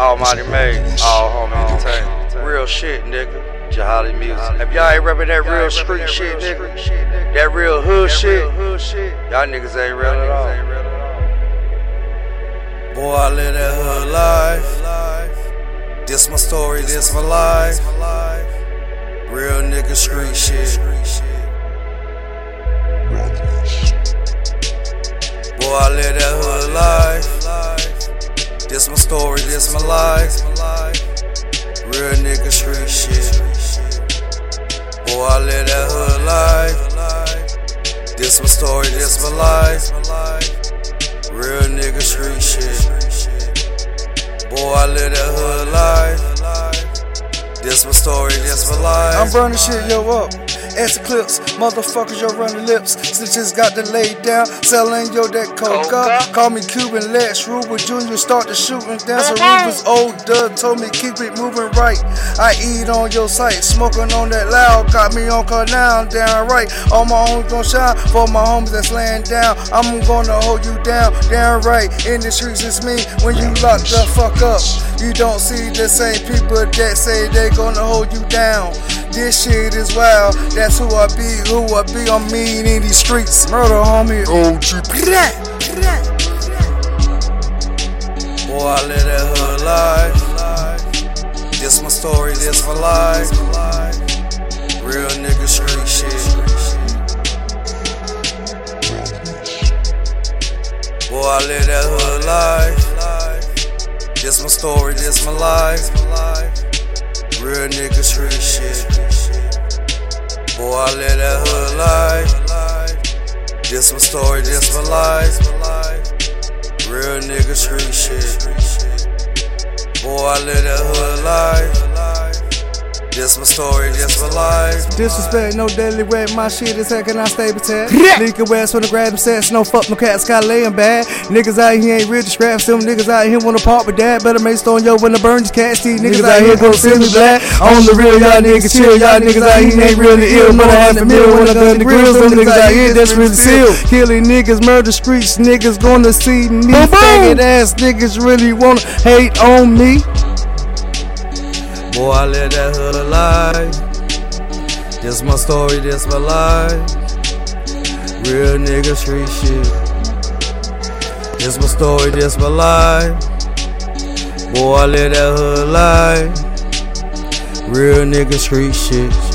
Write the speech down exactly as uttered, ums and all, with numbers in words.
Almighty Maze, all home entertainment. Real shit, nigga. Jahali music. If y'all ain't reppin' that real street shit, nigga, that real hood shit, y'all niggas ain't real at all. Boy, I live that hood life. This my story, this my life. Real nigga street shit. Boy, I live that hood life. This my story, this my life. Real nigga street shit. Boy, I live that hood life. This my story, this my life. Real nigga street shit. Boy, I live that hood life. This my story, this my life. I'm burning shit, yo, up. Anti clips, motherfuckers, you're running lips. Snitches got to lay down, selling yo that coca. Call me Cuban, Lex Ruber Junior Start the shooting down. So Ruber's old dud told me keep it moving right. I eat on your sight, smoking on that loud. Got me on call now, down right. All my homies gon' shine for my homies that's laying down. I'm gonna hold you down, down right. In the streets it's me when you lock the fuck up. You don't see the same people that say they gonna hold you down. This shit is wild, that's who I be, who I be, I'm mean in these streets. Murder, homie, O G. Boy, I live that hood life. This my story, this my life. Real nigga street shit. Boy, I live that hood life. This my story, this my life. Real nigga street shit. Boy, I live that hood life. This my story, this my life. Real nigga street shit. Boy, I live that hood life. This my story, this my life. Disrespect, no deadly wet. My shit is hacking, I stay protect. Leaking ass when I grab them sets. No fuck, no cats, gotta lay them bad. Niggas out here ain't rich, scraps. Them niggas out here wanna part with that. Better make stone yo when the burn these cats. These niggas, niggas out here gon' send me black. On the real, y'all niggas chill. Y'all niggas out here ain't really ill. Know I had the mill when I done the grills. Them niggas out here that's really sealed. Killing niggas, murder streets. Niggas gonna see me. Faggot ass niggas really wanna hate on me. Boy, I live that hood alive. This my story, this my life. Real nigga street shit. This my story, this my life. Boy, I live that hood life. Real nigga street shit.